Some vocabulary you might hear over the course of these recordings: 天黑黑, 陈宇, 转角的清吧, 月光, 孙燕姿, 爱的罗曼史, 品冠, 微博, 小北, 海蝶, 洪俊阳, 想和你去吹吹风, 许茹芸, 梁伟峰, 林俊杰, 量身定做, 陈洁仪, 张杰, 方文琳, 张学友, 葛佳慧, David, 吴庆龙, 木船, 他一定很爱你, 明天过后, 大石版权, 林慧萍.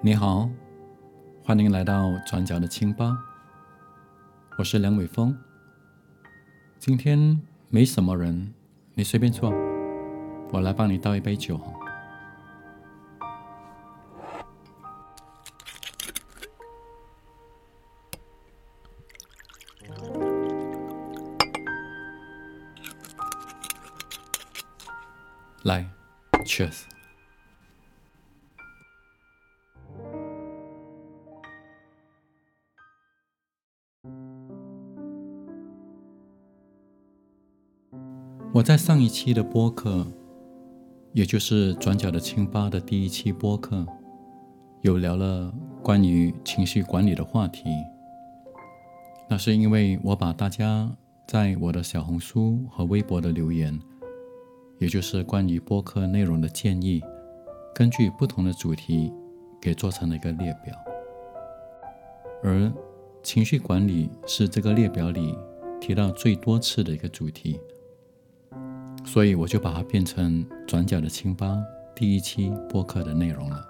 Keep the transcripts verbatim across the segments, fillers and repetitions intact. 你好，欢迎来到转角的清吧，我是梁伟峰。今天没什么人，你随便坐，我来帮你倒一杯酒。来 Cheers。 我在上一期的播客，也就是转角的清吧的第一期播客，有聊了关于情绪管理的话题。那是因为我把大家在我的小红书和微博的留言，也就是关于播客内容的建议，根据不同的主题给做成了一个列表，而情绪管理是这个列表里提到最多次的一个主题，所以我就把它变成转角的清吧第一期播客的内容了。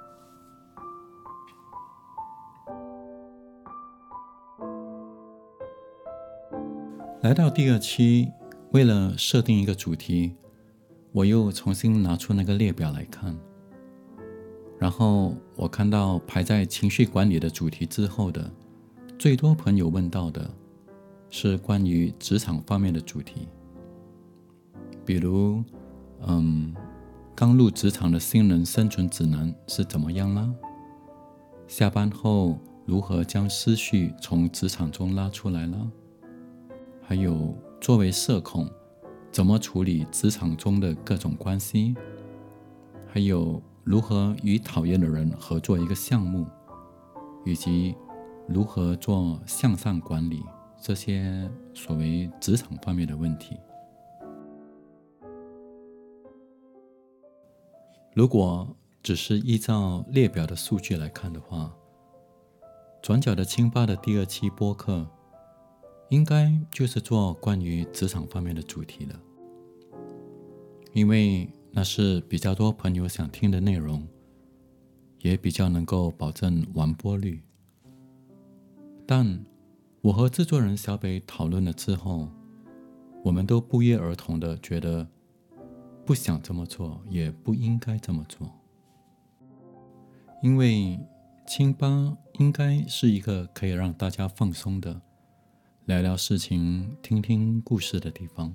来到第二期，为了设定一个主题，我又重新拿出那个列表来看，然后我看到排在情绪管理的主题之后的最多朋友问到的是关于职场方面的主题，比如嗯，刚入职场的新人生存指南是怎么样啦？下班后如何将思绪从职场中拉出来啦？还有作为社恐怎么处理职场中的各种关系，还有如何与讨厌的人合作一个项目，以及如何做向上管理，这些所谓职场方面的问题。如果只是依照列表的数据来看的话，转角的清吧的第二期播客应该就是做关于职场方面的主题了，因为那是比较多朋友想听的内容，也比较能够保证完播率。但我和制作人小北讨论了之后，我们都不约而同的觉得不想这么做，也不应该这么做，因为清吧应该是一个可以让大家放松的聊聊事情、听听故事的地方。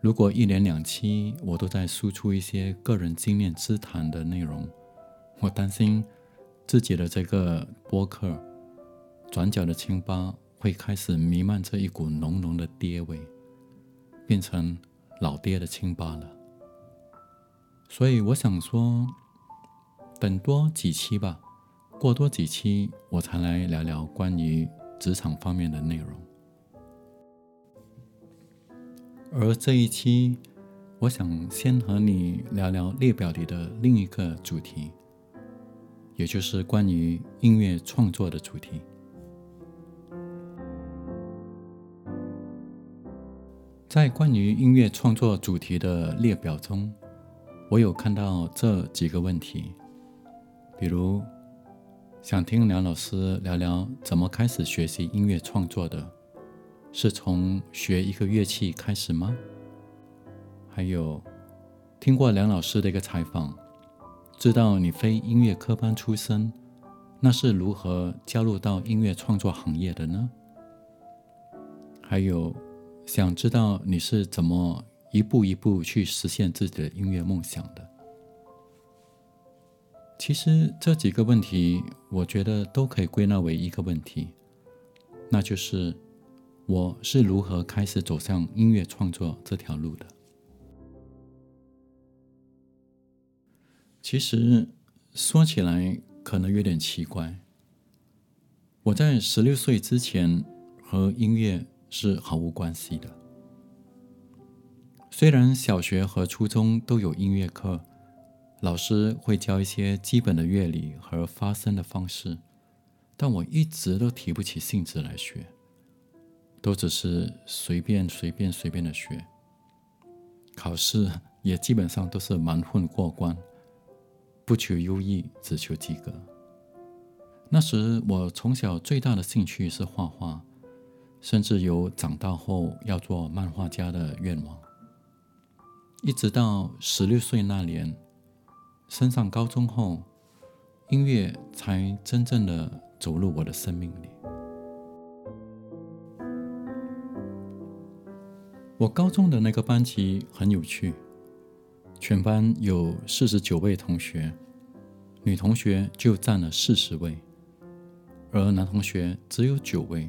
如果一连两期我都在输出一些个人经验之谈的内容，我担心自己的这个播客转角的清吧会开始弥漫着一股浓浓的爹味，变成老爹的清吧了。所以我想说，等多几期吧，过多几期我才来聊聊关于职场方面的内容。而这一期我想先和你聊聊列表里的另一个主题，也就是关于音乐创作的主题。在关于音乐创作主题的列表中，我有看到这几个问题，比如想听梁老师聊聊怎么开始学习音乐创作的，是从学一个乐器开始吗？还有，听过梁老师的一个采访，知道你非音乐科班出身，那是如何加入到音乐创作行业的呢？还有，想知道你是怎么一步一步去实现自己的音乐梦想的。其实这几个问题我觉得都可以归纳为一个问题，那就是我是如何开始走向音乐创作这条路的。其实说起来可能有点奇怪，我在十六岁之前和音乐是毫无关系的。虽然小学和初中都有音乐课，老师会教一些基本的乐理和发声的方式，但我一直都提不起兴致来学，都只是随便随便随便的学，考试也基本上都是蛮混过关，不求优异，只求及格。那时我从小最大的兴趣是画画，甚至有长大后要做漫画家的愿望。一直到十六岁那年，升上高中后，音乐才真正的走入我的生命里。我高中的那个班级很有趣，全班有四十九位同学，女同学就占了四十位，而男同学只有九位。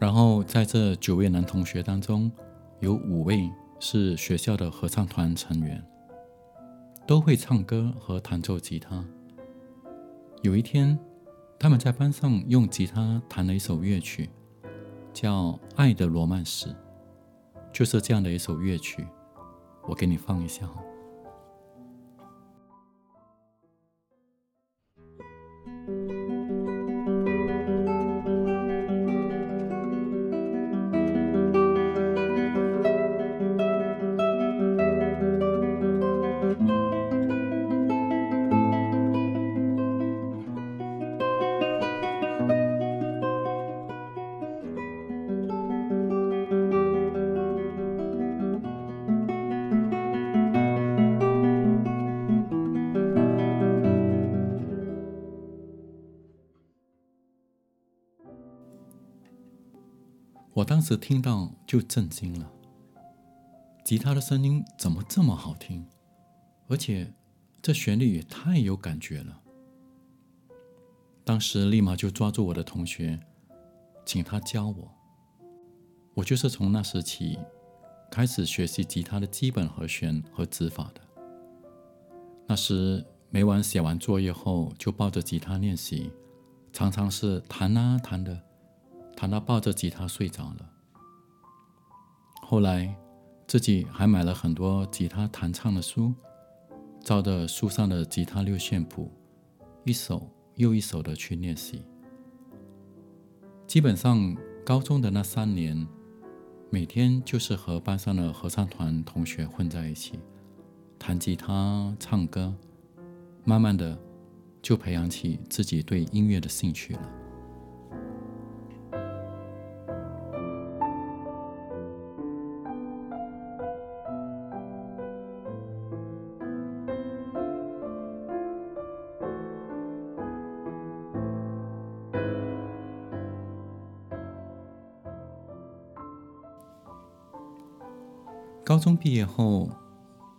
然后在这九位男同学当中，有五位是学校的合唱团成员，都会唱歌和弹奏吉他。有一天，他们在班上用吉他弹了一首乐曲，叫《爱的罗曼史》，就是这样的一首乐曲，我给你放一下。我当时听到就震惊了，吉他的声音怎么这么好听，而且这旋律也太有感觉了。当时立马就抓住我的同学，请他教我。我就是从那时起开始学习吉他的基本和弦和指法的。那时每晚写完作业后就抱着吉他练习，常常是弹啊弹的，弹到抱着吉他睡着了。后来自己还买了很多吉他弹唱的书，照着书上的吉他六线谱一首又一首的去练习。基本上高中的那三年，每天就是和班上的合唱团同学混在一起，弹吉他唱歌，慢慢的就培养起自己对音乐的兴趣了。高中毕业后，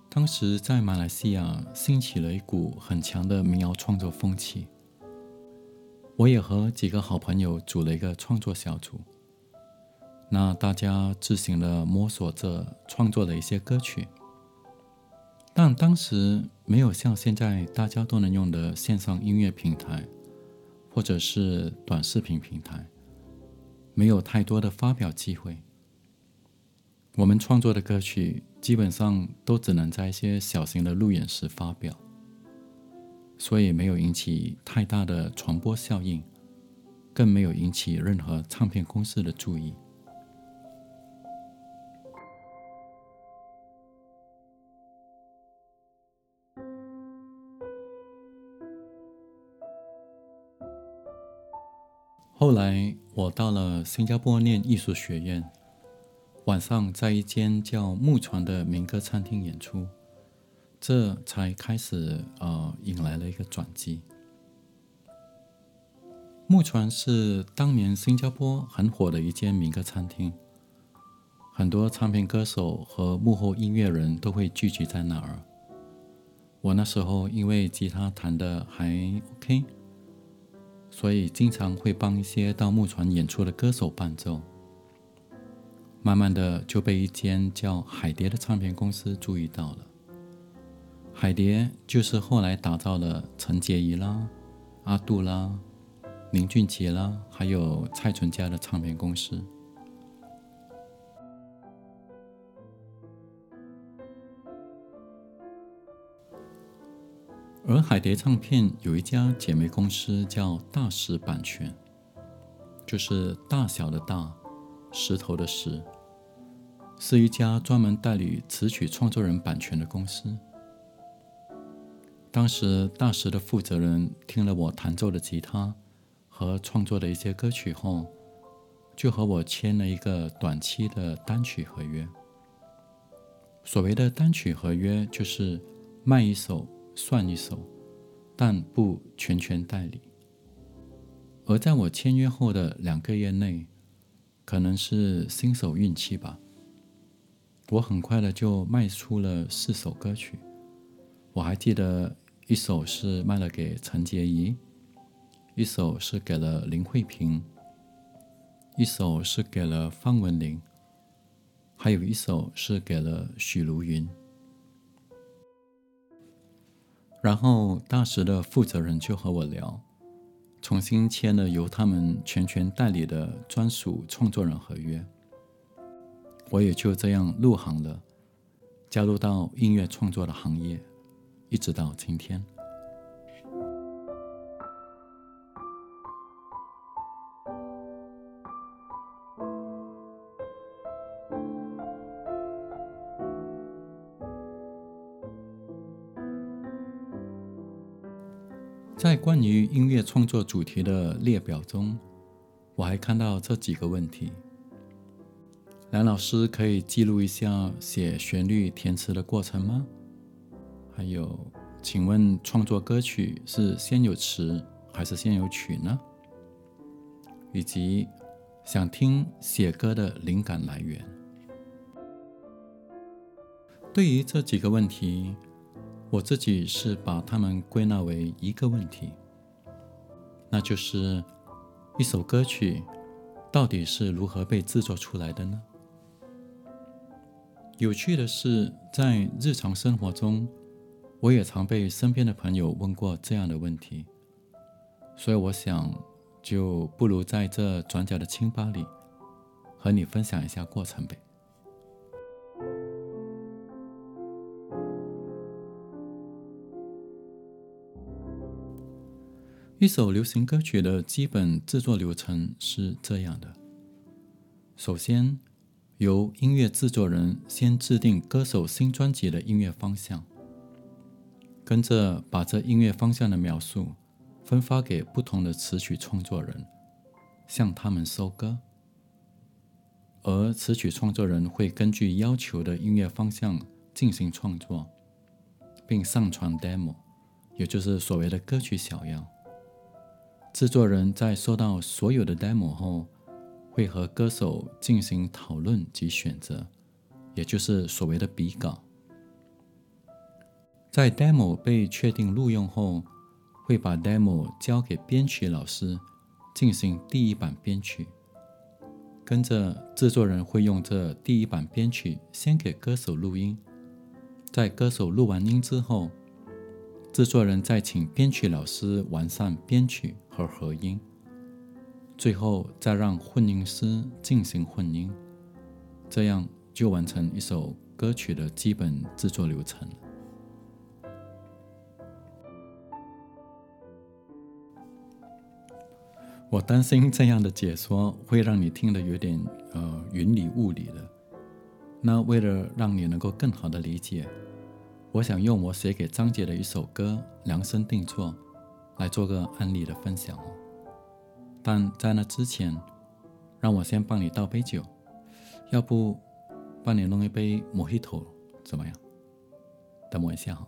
当时在马来西亚兴起了一股很强的民谣创作风气。我也和几个好朋友组了一个创作小组，那大家自行的摸索着创作了一些歌曲，但当时没有像现在大家都能用的线上音乐平台或者是短视频平台，没有太多的发表机会。我们创作的歌曲基本上都只能在一些小型的路演时发表，所以没有引起太大的传播效应，更没有引起任何唱片公司的注意。后来我到了新加坡念艺术学院，晚上在一间叫木船的民歌餐厅演出，这才开始、呃、引来了一个转机。木船是当年新加坡很火的一间民歌餐厅，很多唱片歌手和幕后音乐人都会聚集在那儿。我那时候因为吉他弹得还 OK， 所以经常会帮一些到木船演出的歌手伴奏。慢慢的就被一间叫海蝶的唱片公司注意到了。海蝶就是后来打造了陈洁仪啦、阿杜啦、林俊杰啦，还有蔡淳佳的唱片公司。而海蝶唱片有一家姐妹公司叫大石版权，就是大小的大，石头的石，是一家专门代理词曲创作人版权的公司。当时大石的负责人听了我弹奏的吉他和创作的一些歌曲后，就和我签了一个短期的单曲合约。所谓的单曲合约就是卖一首算一首，但不全权代理。而在我签约后的两个月内，可能是新手运气吧，我很快的就卖出了四首歌曲。我还记得一首是卖了给陈洁仪，一首是给了林慧萍，一首是给了方文琳，还有一首是给了许茹芸。然后大石的负责人就和我聊，重新签了由他们全权代理的专属创作人合约。我也就这样入行了，加入到音乐创作的行业，一直到今天。在关于音乐创作主题的列表中，我还看到这几个问题。梁老师可以记录一下写旋律填词的过程吗？还有，请问创作歌曲是先有词还是先有曲呢？以及想听写歌的灵感来源。对于这几个问题，我自己是把它们归纳为一个问题，那就是一首歌曲到底是如何被制作出来的呢？有趣的是，在日常生活中，我也常被身边的朋友问过这样的问题，所以我想，就不如在这转角的清吧里，和你分享一下过程呗。一首流行歌曲的基本制作流程是这样的：首先，由音乐制作人先制定歌手新专辑的音乐方向，跟着把这音乐方向的描述分发给不同的词曲创作人，向他们收歌。而词曲创作人会根据要求的音乐方向进行创作，并上传 demo， 也就是所谓的歌曲小样。制作人在收到所有的 demo 后，会和歌手进行讨论及选择，也就是所谓的比稿。在 demo 被确定录用后，会把 demo 交给编曲老师进行第一版编曲，跟着制作人会用这第一版编曲先给歌手录音，在歌手录完音之后，制作人再请编曲老师完善编曲和合音，最后再让混音师进行混音，这样就完成一首歌曲的基本制作流程。我担心这样的解说会让你听得有点呃云里雾里的，那为了让你能够更好的理解，我想用我写给张杰的一首歌《量身定做》来做个案例的分享，但在那之前，让我先帮你倒杯酒，要不帮你弄一杯Mojito怎么样？等我一下哈。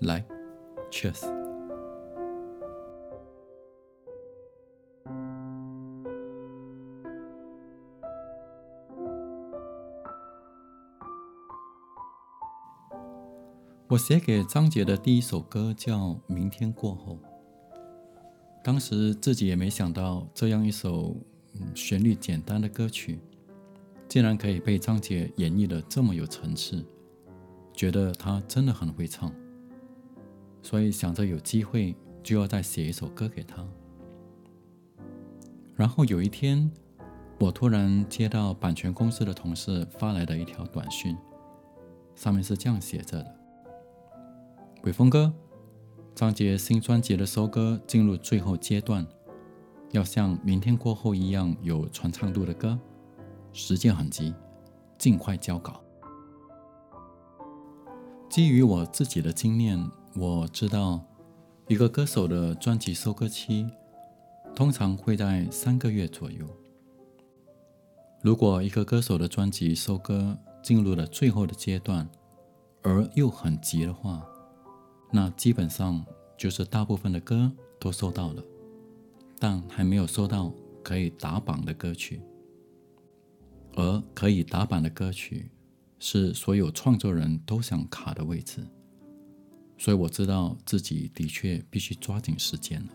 来 Cheers。我写给张杰的第一首歌叫《明天过后》，当时自己也没想到这样一首旋律简单的歌曲竟然可以被张杰演绎得这么有层次，觉得他真的很会唱，所以想着有机会就要再写一首歌给他。然后有一天，我突然接到版权公司的同事发来的一条短讯，上面是这样写着的：伟峰哥，张杰新专辑的收割进入最后阶段，要像明天过后一样有传唱度的歌，时间很急，尽快交稿。基于我自己的经验，我知道一个歌手的专辑收割期通常会在三个月左右。如果一个歌手的专辑收割进入了最后的阶段，而又很急的话，那基本上就是大部分的歌都收到了，但还没有收到可以打榜的歌曲。而可以打榜的歌曲是所有创作人都想卡的位置，所以我知道自己的确必须抓紧时间了。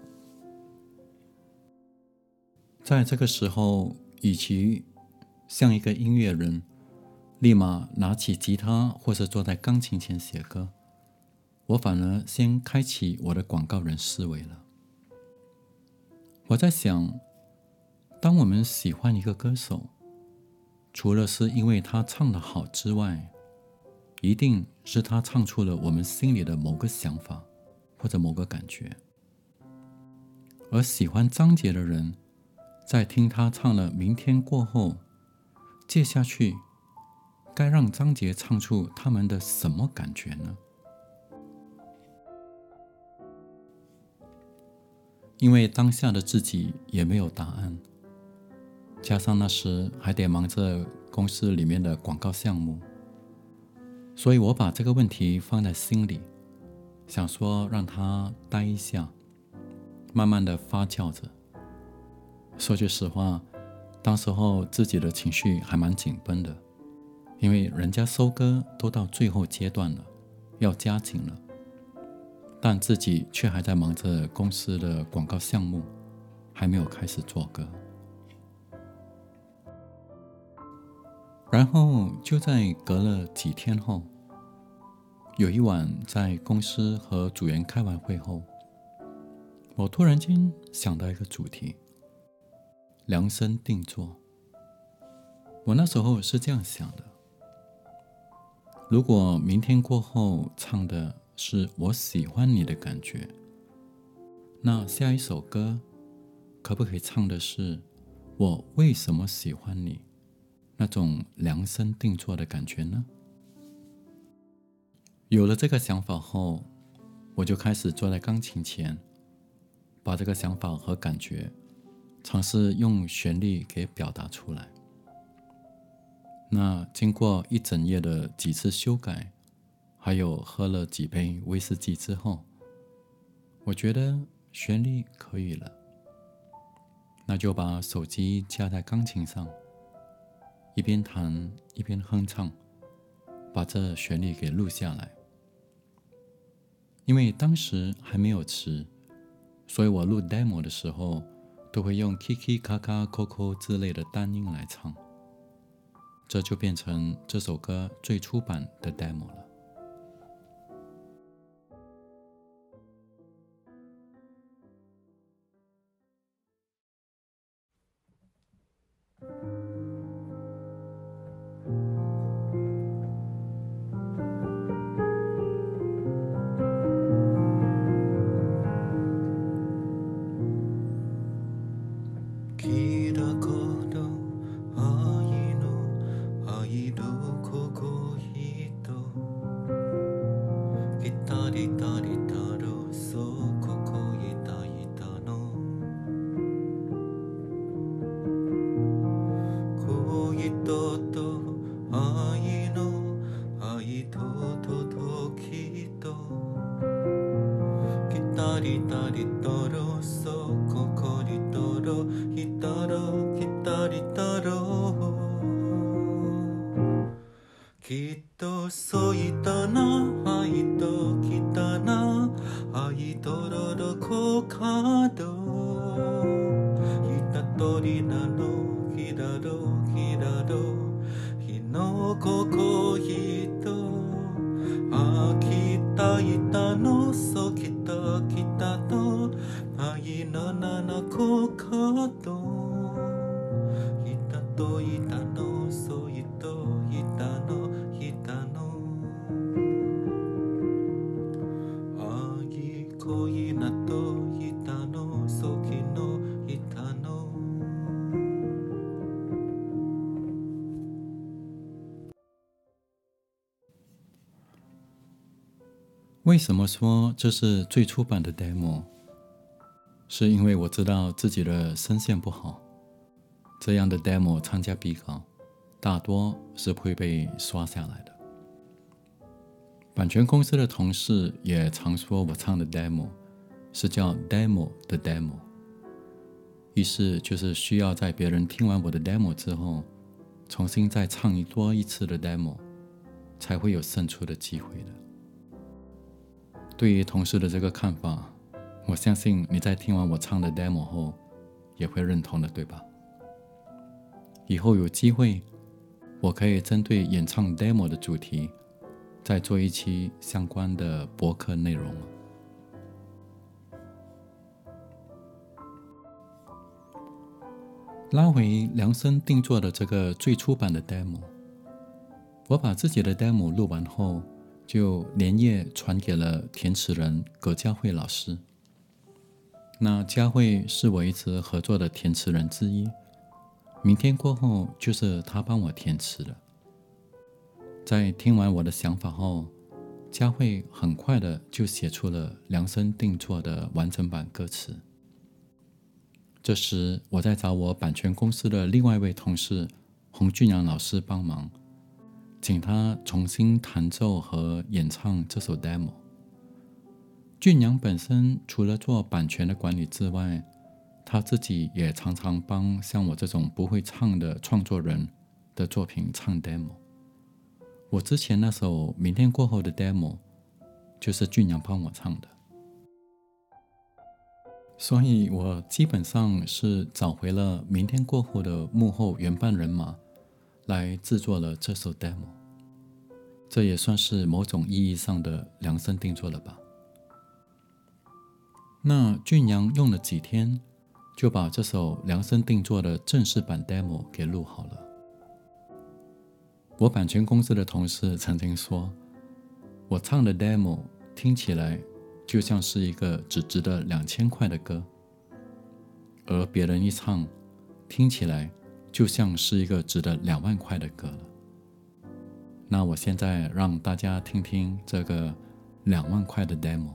在这个时候，与其像一个音乐人立马拿起吉他或是坐在钢琴前写歌，我反而先开启我的广告人思维了。我在想，当我们喜欢一个歌手，除了是因为他唱得好之外，一定是他唱出了我们心里的某个想法或者某个感觉。而喜欢张杰的人在听他唱了《明天过后》，接下去该让张杰唱出他们的什么感觉呢？因为当下的自己也没有答案，加上那时还得忙着公司里面的广告项目，所以我把这个问题放在心里，想说让它待一下，慢慢的发酵着。说句实话，当时候自己的情绪还蛮紧绷的，因为人家收割都到最后阶段了，要加紧了，但自己却还在忙着公司的广告项目，还没有开始做歌。然后就在隔了几天后，有一晚在公司和组员开完会后，我突然间想到一个主题，量身定做。我那时候是这样想的，如果明天过后唱的是我喜欢你的感觉，那下一首歌可不可以唱的是我为什么喜欢你，那种量身定做的感觉呢？有了这个想法后，我就开始坐在钢琴前，把这个想法和感觉尝试用旋律给表达出来。那经过一整夜的几次修改，还有喝了几杯威士忌之后，我觉得旋律可以了，那就把手机架在钢琴上，一边弹一边哼唱，把这旋律给录下来。因为当时还没有词，所以我录 demo 的时候都会用 kiki kaka koko 之类的单音来唱，这就变成这首歌最初版的 demo 了。きっとそういったな愛ときたな愛とらどこかどひたとりなのひだどひだどひのここひとあきたいたのそきたきたと愛のななこかどひたといたのそいたひたの为什么说这是最初版的 demo？ 是因为我知道自己的声线不好，这样的 demo 参加比稿大多是会被刷下来的。版权公司的同事也常说我唱的 demo 是叫 demo 的 demo， 意思就是需要在别人听完我的 demo 之后，重新再唱一多一次的 demo， 才会有胜出的机会的。对于同事的这个看法，我相信你在听完我唱的 demo 后也会认同的，对吧？以后有机会，我可以针对演唱 demo 的主题再做一期相关的博客内容。拉回量身定做的这个最初版的 demo， 我把自己的 demo 录完后就连夜传给了填词人葛佳慧老师。那佳慧是我一直合作的填词人之一，明天过后就是她帮我填词了。在听完我的想法后，佳慧很快的就写出了量身定做的完整版歌词。这时我在找我版权公司的另外一位同事洪俊阳老师帮忙，请他重新弹奏和演唱这首 demo。 俊阳本身除了做版权的管理之外，他自己也常常帮像我这种不会唱的创作人的作品唱 demo。 我之前那首明天过后的 demo 就是俊阳帮我唱的，所以我基本上是找回了明天过后的幕后原班人马来制作了这首 demo， 这也算是某种意义上的量身定做了吧。那俊阳用了几天，就把这首量身定做的正式版 demo 给录好了。我版权公司的同事曾经说，我唱的 demo 听起来就像是一个只值得两千块的歌，而别人一唱，听起来就像是一个值得两万块的歌了。那我现在让大家听听这个两万块的 demo。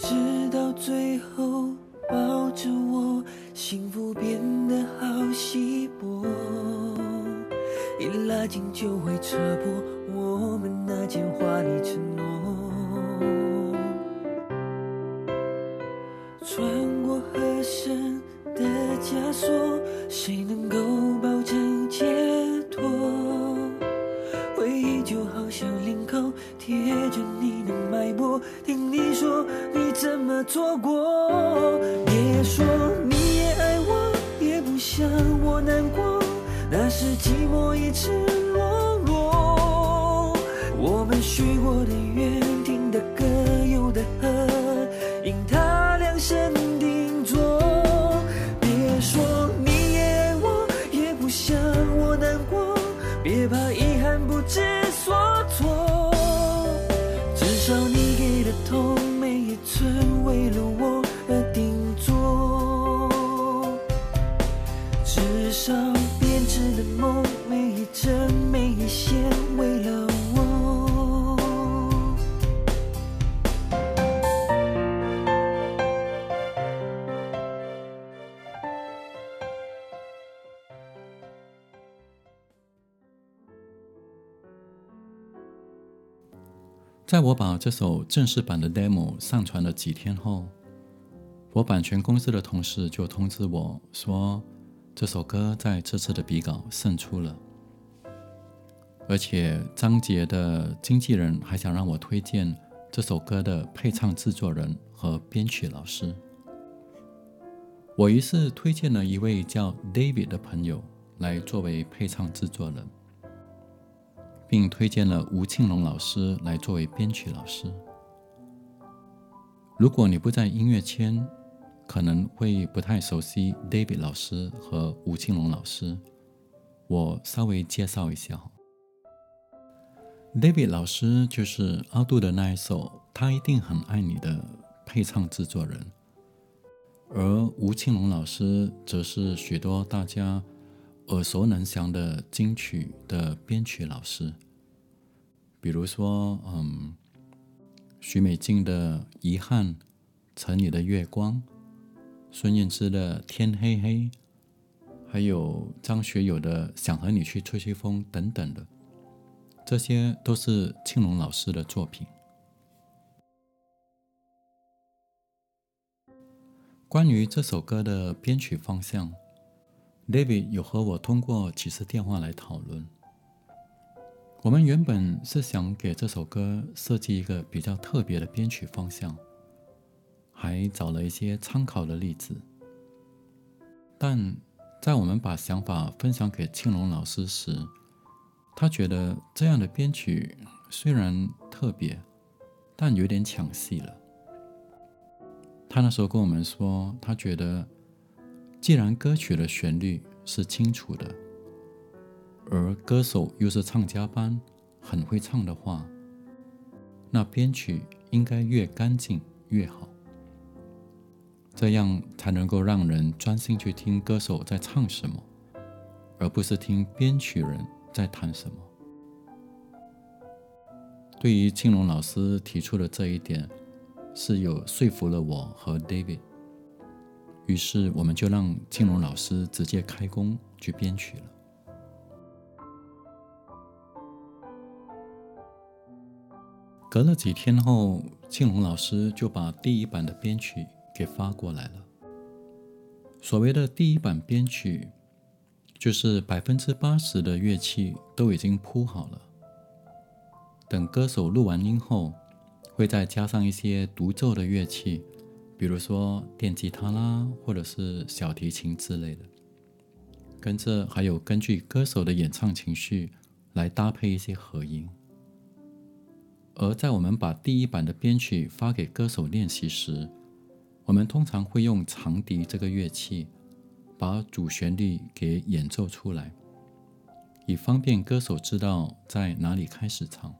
直到最后抱着我，幸福变得好稀薄，一拉近就会扯破我们那件华丽承诺。穿过合身的枷锁，谁能够保证解脱？回忆就好像领口，贴着你的脉搏，听你说你怎么错过。别说你也爱我，也不想我难过，那是寂寞一直落落。我们许过的愿，听的歌，有的喝，因他量身定做。别说你也爱我，也不想我难过，别怕遗憾不知所措。至少你给的痛，每一寸为了我而定做。至少编织的梦，每一针每一线为了我。在我把这首正式版的 demo 上传了几天后，我版权公司的同事就通知我说，这首歌在这次的比稿胜出了，而且张杰的经纪人还想让我推荐这首歌的配唱制作人和编曲老师。我于是推荐了一位叫 David 的朋友来作为配唱制作人，并推荐了吴庆龙老师来作为编曲老师。如果你不在音乐圈，可能会不太熟悉 David 老师和吴庆龙老师，我稍微介绍一下。David 老师就是阿杜的那一首《他一定很爱你》的配唱制作人，而吴庆龙老师则是许多大家耳熟能详的金曲的编曲老师，比如说嗯，许美静的《遗憾》，陈宇的《月光》，孙燕姿的《天黑黑》，还有张学友的《想和你去吹吹风》等等的，这些都是庆龙老师的作品。关于这首歌的编曲方向，David 有和我通过几次电话来讨论。我们原本是想给这首歌设计一个比较特别的编曲方向，还找了一些参考的例子。但在我们把想法分享给庆龙老师时，他觉得这样的编曲虽然特别，但有点抢戏了。他那时候跟我们说，他觉得既然歌曲的旋律是清楚的，而歌手又是唱家班，很会唱的话，那编曲应该越干净越好，这样才能够让人专心去听歌手在唱什么，而不是听编曲人在弹什么。对于庆龙老师提出的这一点，是有说服了我和 David，于是我们就让庆龙老师直接开工去编曲了。隔了几天后，庆龙老师就把第一版的编曲给发过来了。所谓的第一版编曲，就是 百分之八十 的乐器都已经铺好了，等歌手录完音后，会再加上一些独奏的乐器，比如说电吉他啦，或者是小提琴之类的，跟着还有根据歌手的演唱情绪来搭配一些和音。而在我们把第一版的编曲发给歌手练习时，我们通常会用长笛这个乐器把主旋律给演奏出来，以方便歌手知道在哪里开始唱。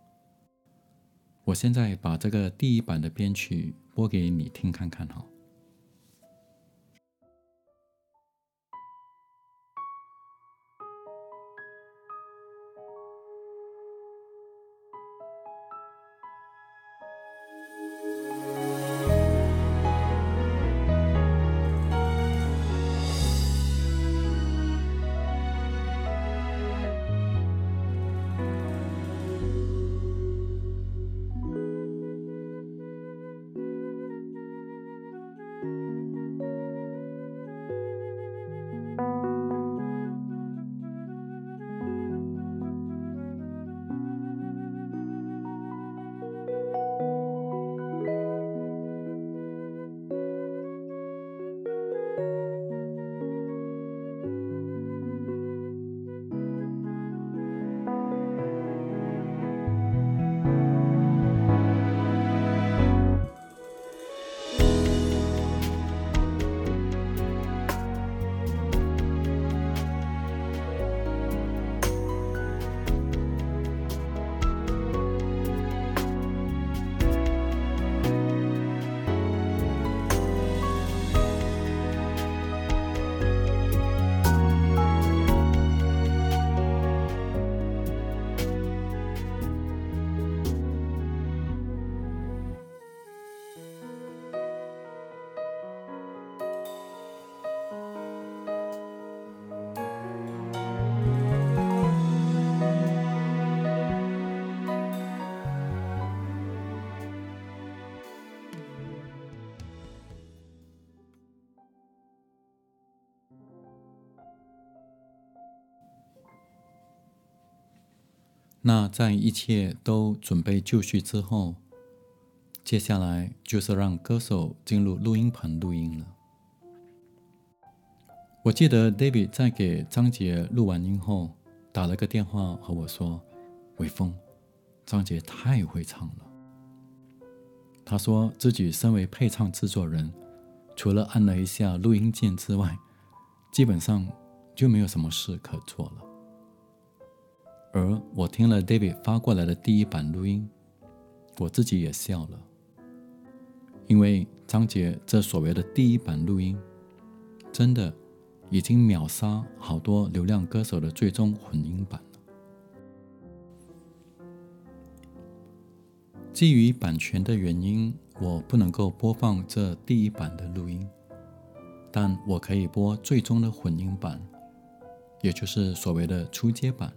我现在把这个第一版的编曲播给你听看看好。那在一切都准备就绪之后，接下来就是让歌手进入录音棚录音了。我记得 David 在给张杰录完音后打了个电话和我说，伟峰，张杰太会唱了。他说自己身为配唱制作人，除了按了一下录音键之外，基本上就没有什么事可做了。而我听了 David 发过来的第一版录音，我自己也笑了，因为张杰这所谓的第一版录音真的已经秒杀好多流量歌手的最终混音版了。基于版权的原因，我不能够播放这第一版的录音，但我可以播最终的混音版，也就是所谓的初阶版。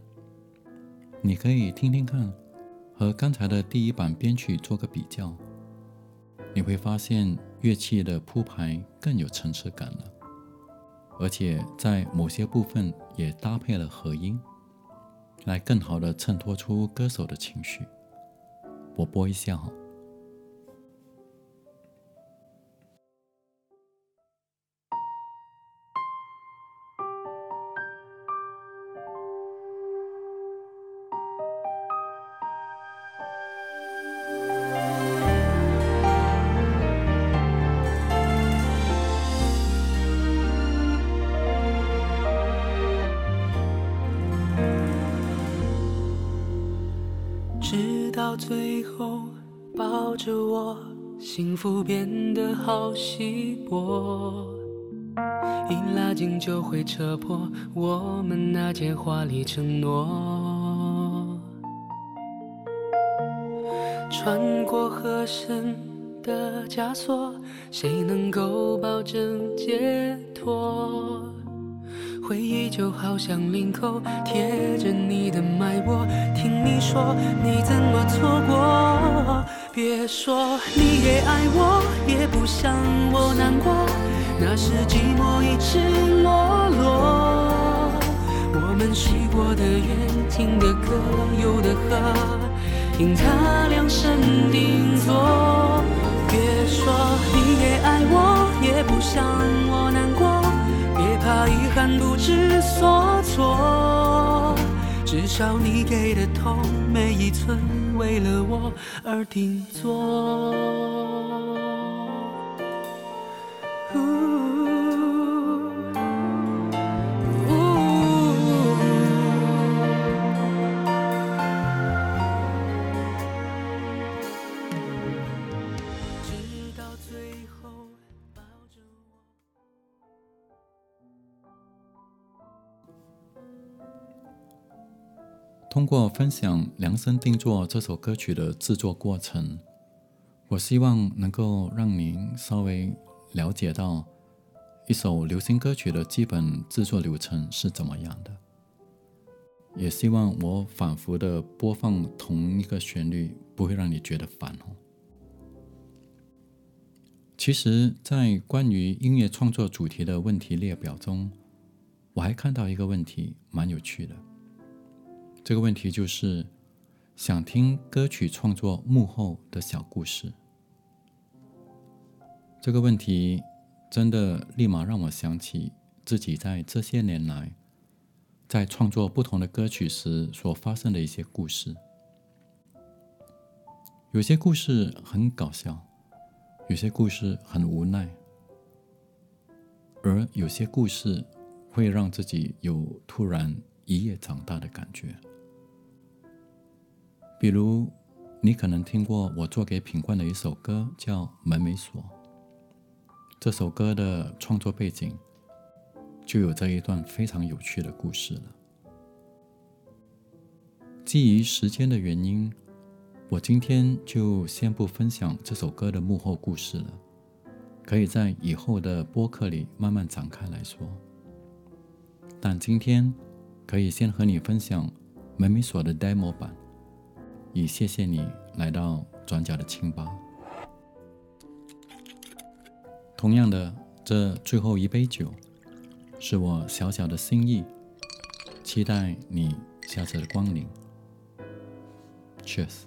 你可以听听看，和刚才的第一版编曲做个比较，你会发现乐器的铺排更有层次感了，而且在某些部分也搭配了和音，来更好的衬托出歌手的情绪。我播一下哦。到最后抱着我，幸福变得好稀薄，一拉近就会扯破我们那件华丽承诺。穿过合身的枷锁，谁能够保证解脱？回忆就好像领口贴着你的脉搏，听你说你怎么错过，别说你也爱我，也不想我难过，那是寂寞一直没落。我们许过的愿，听的歌，有的喝，因它量身定做。别说你也爱我，也不想我难过，怕遗憾不知所措，至少你给的痛，每一寸为了我而定做。直到最后抱着我。通过分享量身定做这首歌曲的制作过程，我希望能够让您稍微了解到一首流行歌曲的基本制作流程是怎么样的，也希望我反复的播放同一个旋律不会让你觉得烦哦。其实在关于音乐创作主题的问题列表中，我还看到一个问题蛮有趣的，这个问题就是想听歌曲创作幕后的小故事。这个问题真的立马让我想起自己在这些年来在创作不同的歌曲时所发生的一些故事。有些故事很搞笑，有些故事很无奈，而有些故事会让自己有突然一夜长大的感觉。比如你可能听过我做给品冠的一首歌叫《门没锁》，这首歌的创作背景就有这一段非常有趣的故事了。基于时间的原因，我今天就先不分享这首歌的幕后故事了，可以在以后的播客里慢慢展开来说。但今天可以先和你分享门没锁的 demo 版，以谢谢你来到转角的清吧。同样的，这最后一杯酒是我小小的心意，期待你下次的光临。Cheers.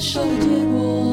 Show me the way.